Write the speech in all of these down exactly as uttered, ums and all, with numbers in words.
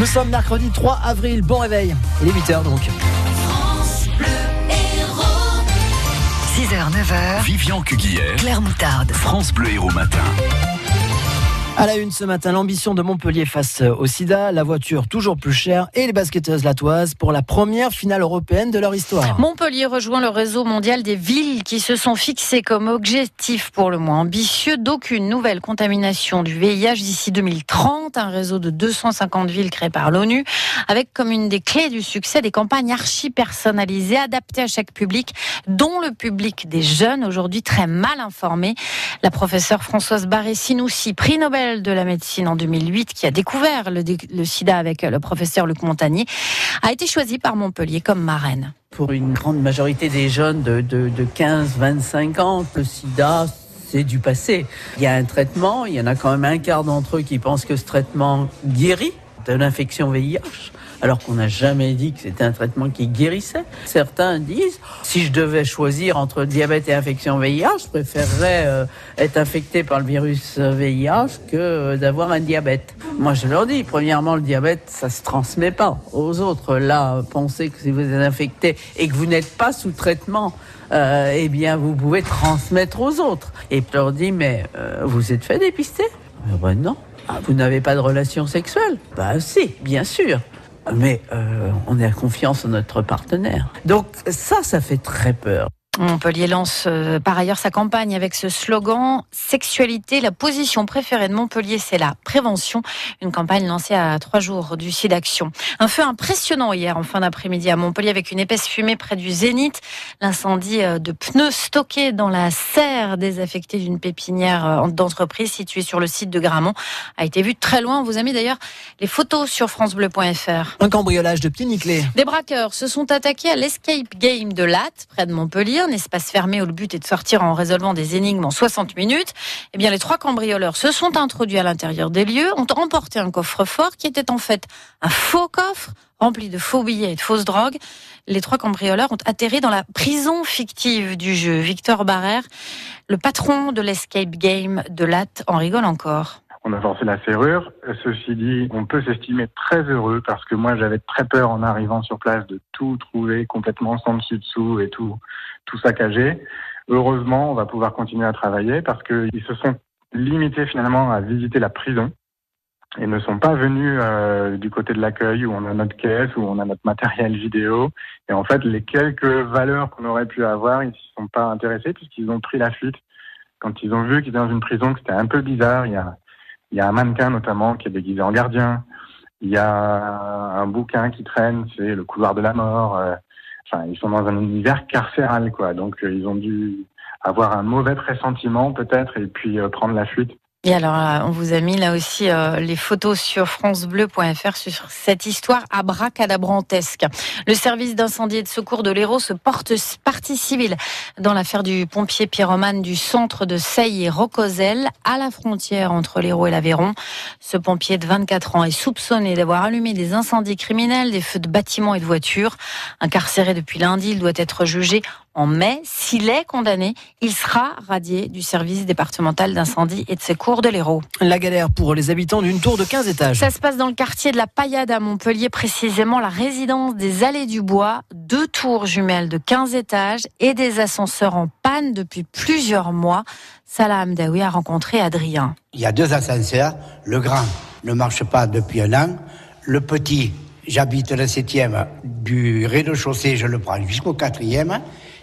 Nous sommes mercredi trois avril, bon réveil. Il est huit heures donc. France Bleu Hérault. six heures neuf heures. Vivian Cuguillère. Claire Moutarde. France Bleu Hérault matin. À la une ce matin, l'ambition de Montpellier face au sida, la voiture toujours plus chère et les basketteuses latoises pour la première finale européenne de leur histoire. Montpellier rejoint le réseau mondial des villes qui se sont fixées comme objectif pour le moins ambitieux d'aucune nouvelle contamination du V I H d'ici deux mille trente. Un réseau de deux cent cinquante villes créé par l'ONU avec comme une des clés du succès des campagnes archi-personnalisées adaptées à chaque public, dont le public des jeunes aujourd'hui très mal informés. La professeure Françoise Barré-Sinoussi, prix Nobel de la médecine en deux mille huit, qui a découvert le, le sida avec le professeur Luc Montagnier, a été choisi par Montpellier comme marraine. Pour une grande majorité des jeunes de, de, de quinze à vingt-cinq ans, le sida, c'est du passé. Il y a un traitement, il y en a quand même un quart d'entre eux qui pensent que ce traitement guérit de l'infection V I H, alors qu'on n'a jamais dit que c'était un traitement qui guérissait. Certains disent, si je devais choisir entre diabète et infection V I H, je préférerais euh, être infecté par le virus V I H que euh, d'avoir un diabète. Moi, je leur dis, premièrement, le diabète, ça se transmet pas aux autres. Là, pensez que si vous êtes infecté et que vous n'êtes pas sous traitement, euh, eh bien, vous pouvez transmettre aux autres. Et je leur dis, mais euh, vous êtes fait dépister ? Ben non. Ah, vous n'avez pas de relation sexuelle ? Ben si, bien sûr. Mais euh, on a confiance en notre partenaire. Donc ça, ça fait très peur. Montpellier lance euh, par ailleurs sa campagne avec ce slogan « Sexualité, la position préférée de Montpellier, c'est la prévention ». Une campagne lancée à trois jours du site d'action. Un feu impressionnant hier en fin d'après-midi à Montpellier avec une épaisse fumée près du Zénith. L'incendie de pneus stockés dans la serre désaffectée d'une pépinière d'entreprise située sur le site de Grammont a été vu de très loin. On vous a mis d'ailleurs les photos sur francebleu point fr. Un cambriolage de pieds nickelés. Des braqueurs se sont attaqués à l'escape game de Latte, près de Montpellier. Un espace fermé où le but est de sortir en résolvant des énigmes en soixante minutes. Eh bien, les trois cambrioleurs se sont introduits à l'intérieur des lieux, ont emporté un coffre-fort qui était en fait un faux coffre rempli de faux billets et de fausses drogues. Les trois cambrioleurs ont atterri dans la prison fictive du jeu. Victor Barrère, le patron de l'escape game de Latte, en rigole encore. On a forcé la serrure. Ceci dit, on peut s'estimer très heureux parce que moi, j'avais très peur en arrivant sur place de tout trouver complètement sans dessus dessous et tout, tout saccagé. Heureusement, on va pouvoir continuer à travailler parce qu'ils se sont limités finalement à visiter la prison et ne sont pas venus euh, du côté de l'accueil où on a notre caisse, où on a notre matériel vidéo. Et en fait, les quelques valeurs qu'on aurait pu avoir, ils ne s'y sont pas intéressés puisqu'ils ont pris la fuite quand ils ont vu qu'ils étaient dans une prison, que c'était un peu bizarre. Il y a Il y a un mannequin notamment qui est déguisé en gardien. Il y a un bouquin qui traîne, c'est le couloir de la mort. Enfin, ils sont dans un univers carcéral, quoi. Donc, ils ont dû avoir un mauvais pressentiment peut-être et puis euh, prendre la fuite. Et alors, on vous a mis là aussi euh, les photos sur francebleu point fr sur cette histoire abracadabrantesque. Le service d'incendie et de secours de l'Hérault se porte partie civile dans l'affaire du pompier pyromane du centre de Seillers-Rocazelles, à la frontière entre l'Hérault et l'Aveyron. Ce pompier de vingt-quatre ans est soupçonné d'avoir allumé des incendies criminels, des feux de bâtiments et de voitures. Incarcéré depuis lundi, il doit être jugé en mai. S'il est condamné, il sera radié du service départemental d'incendie et de secours de l'Hérault. La galère pour les habitants d'une tour de quinze étages. Ça se passe dans le quartier de la Paillade à Montpellier, précisément la résidence des Allées-du-Bois. Deux tours jumelles de quinze étages et des ascenseurs en panne depuis plusieurs mois. Salah Amdaoui a rencontré Adrien. Il y a deux ascenseurs. Le grand ne marche pas depuis un an. Le petit, j'habite le septième du rez-de-chaussée, je le prends jusqu'au quatrième.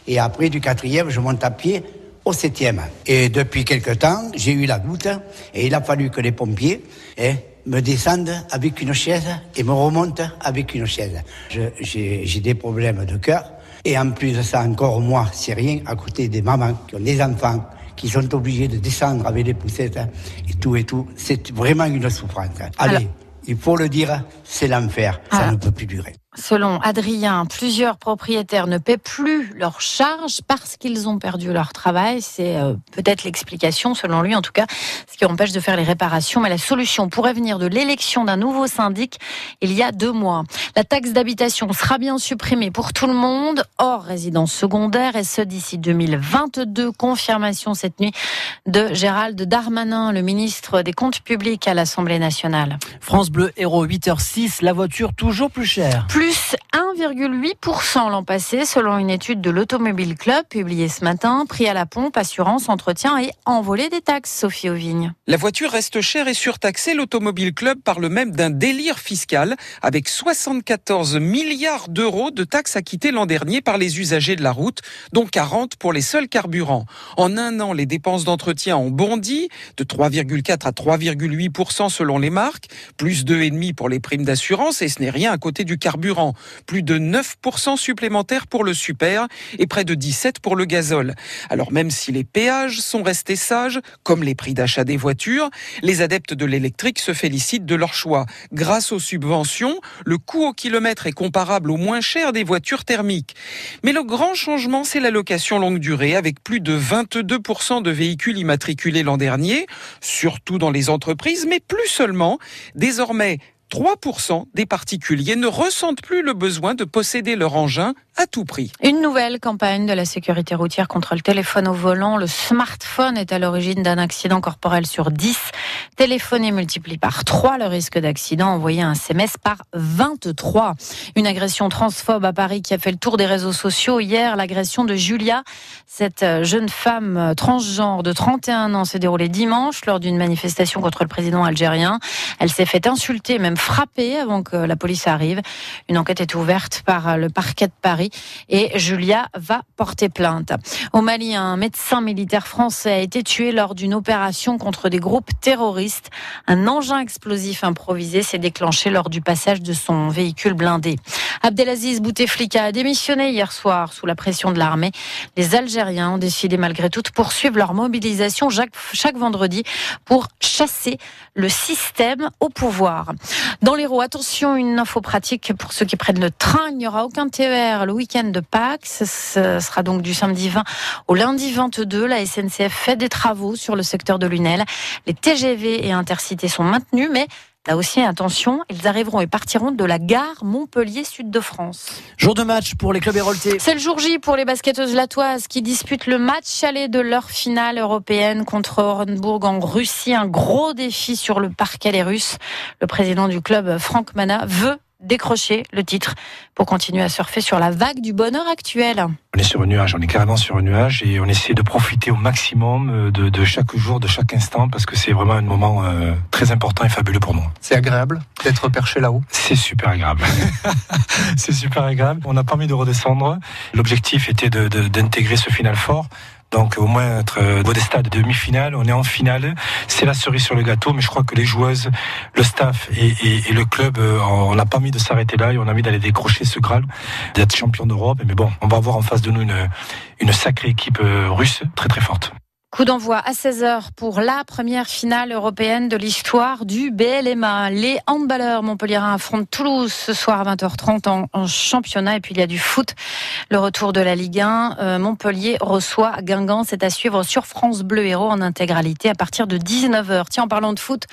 Et après, du quatrième, je monte à pied au septième. Et depuis quelque temps, j'ai eu la goutte et il a fallu que les pompiers eh, me descendent avec une chaise et me remontent avec une chaise. Je, j'ai, j'ai des problèmes de cœur. Et en plus de ça, encore moi, c'est rien, à côté des mamans qui ont des enfants, qui sont obligés de descendre avec des poussettes et tout et tout. C'est vraiment une souffrance. Allez, Alors... il faut le dire, c'est l'enfer. Ah. Ça ne peut plus durer. Selon Adrien, plusieurs propriétaires ne paient plus leurs charges parce qu'ils ont perdu leur travail. C'est euh, peut-être l'explication, selon lui en tout cas, ce qui empêche de faire les réparations. Mais la solution pourrait venir de l'élection d'un nouveau syndic il y a deux mois. La taxe d'habitation sera bien supprimée pour tout le monde, hors résidence secondaire, et ce d'ici deux mille vingt-deux. Confirmation cette nuit de Gérald Darmanin, le ministre des Comptes publics à l'Assemblée nationale. France Bleu Hérault, huit heures six, la voiture toujours plus chère. Plus Plus un virgule huit pour cent l'an passé, selon une étude de l'Automobile Club publiée ce matin. Prix à la pompe, assurance, entretien et envolée des taxes, Sophie Ovigne. La voiture reste chère et surtaxée. L'Automobile Club parle même d'un délire fiscal avec soixante-quatorze milliards d'euros de taxes acquittées l'an dernier par les usagers de la route, dont quarante pour les seuls carburants. En un an, les dépenses d'entretien ont bondi de trois virgule quatre à trois virgule huit pour cent selon les marques, plus deux virgule cinq pour cent pour les primes d'assurance, et ce n'est rien à côté du carburant. Plus de neuf pour cent supplémentaires pour le super et près de dix-sept pour cent pour le gazole. Alors même si les péages sont restés sages, comme les prix d'achat des voitures, les adeptes de l'électrique se félicitent de leur choix. Grâce aux subventions, le coût au kilomètre est comparable au moins cher des voitures thermiques. Mais le grand changement, c'est la location longue durée, avec plus de vingt-deux pour cent de véhicules immatriculés l'an dernier, surtout dans les entreprises, mais plus seulement. Désormais, trois pour cent des particuliers ne ressentent plus le besoin de posséder leur engin à tout prix. Une nouvelle campagne de la sécurité routière contre le téléphone au volant. Le smartphone est à l'origine d'un accident corporel sur dix. Téléphoner multiplie par trois le risque d'accident. Envoyer un S M S par vingt-trois. Une agression transphobe à Paris qui a fait le tour des réseaux sociaux. Hier, l'agression de Julia, cette jeune femme transgenre de trente et un ans, s'est déroulée dimanche lors d'une manifestation contre le président algérien. Elle s'est fait insulter, même frappée avant que la police arrive. Une enquête est ouverte par le parquet de Paris et Julia va porter plainte. Au Mali, un médecin militaire français a été tué lors d'une opération contre des groupes terroristes. Un engin explosif improvisé s'est déclenché lors du passage de son véhicule blindé. Abdelaziz Bouteflika a démissionné hier soir sous la pression de l'armée. Les Algériens ont décidé malgré tout de poursuivre leur mobilisation chaque vendredi pour chasser le système au pouvoir. Dans l'Hérault, attention, une info pratique pour ceux qui prennent le train. Il n'y aura aucun T E R le week-end de Pâques. Ce sera donc du samedi vingt au lundi vingt-deux. La S N C F fait des travaux sur le secteur de Lunel. Les T G V et Intercités sont maintenus, mais là aussi, attention, ils arriveront et partiront de la gare Montpellier-Sud de France. Jour de match pour les clubs héroltais. C'est le jour J pour les basketteuses latoises qui disputent le match aller de leur finale européenne contre Orenbourg en Russie. Un gros défi sur le parquet des Russes. Le président du club, Frank Mana, veut décrocher le titre pour continuer à surfer sur la vague du bonheur actuel. On est sur un nuage, on est carrément sur un nuage et on essaie de profiter au maximum de, de chaque jour, de chaque instant, parce que c'est vraiment un moment euh, très important et fabuleux pour moi. C'est agréable d'être perché là-haut? C'est super agréable. C'est super agréable. On n'a pas envie de redescendre. L'objectif était de, de, d'intégrer ce final fort. Donc au moins être au stade de demi-finale, on est en finale, c'est la cerise sur le gâteau, mais je crois que les joueuses, le staff et, et, et le club, on n'a pas mis de s'arrêter là et on a mis d'aller décrocher ce Graal, d'être champion d'Europe. Mais bon, on va avoir en face de nous une, une sacrée équipe russe très très forte. Coup d'envoi à seize heures pour la première finale européenne de l'histoire du B L M A. Les handballeurs montpelliérains affrontent Toulouse ce soir à vingt heures trente en, en championnat. Et puis il y a du foot, le retour de la Ligue un. Euh, Montpellier reçoit Guingamp. C'est à suivre sur France Bleu Hérault en intégralité à partir de dix-neuf heures. Tiens, en parlant de foot,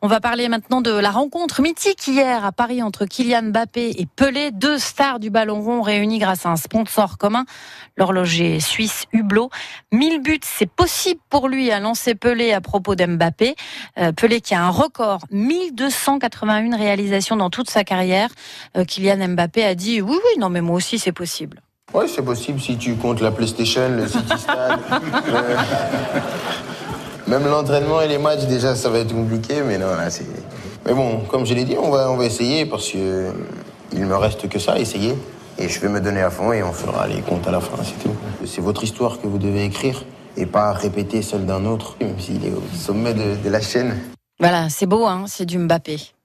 on va parler maintenant de la rencontre mythique hier à Paris entre Kylian Mbappé et Pelé. Deux stars du ballon rond réunis grâce à un sponsor commun, l'horloger suisse Hublot. mille buts, c'est possible pour lui, à lancer Pelé à propos d'Mbappé. Euh, Pelé qui a un record, mille deux cent quatre-vingt-un réalisations dans toute sa carrière. Euh, Kylian Mbappé a dit « Oui, oui, non mais moi aussi c'est possible ». Oui, c'est possible si tu comptes la PlayStation, le City Stade. euh, même l'entraînement et les matchs, déjà ça va être compliqué, mais non, là c'est... Mais bon, comme je l'ai dit, on va, on va essayer parce que euh, il me reste que ça, essayer. Et je vais me donner à fond et on fera les comptes à la fin, c'est tout. C'est votre histoire que vous devez écrire. Et pas répéter celle d'un autre, même s'il est au sommet de, de la chaîne. Voilà, c'est beau, hein, c'est du Mbappé.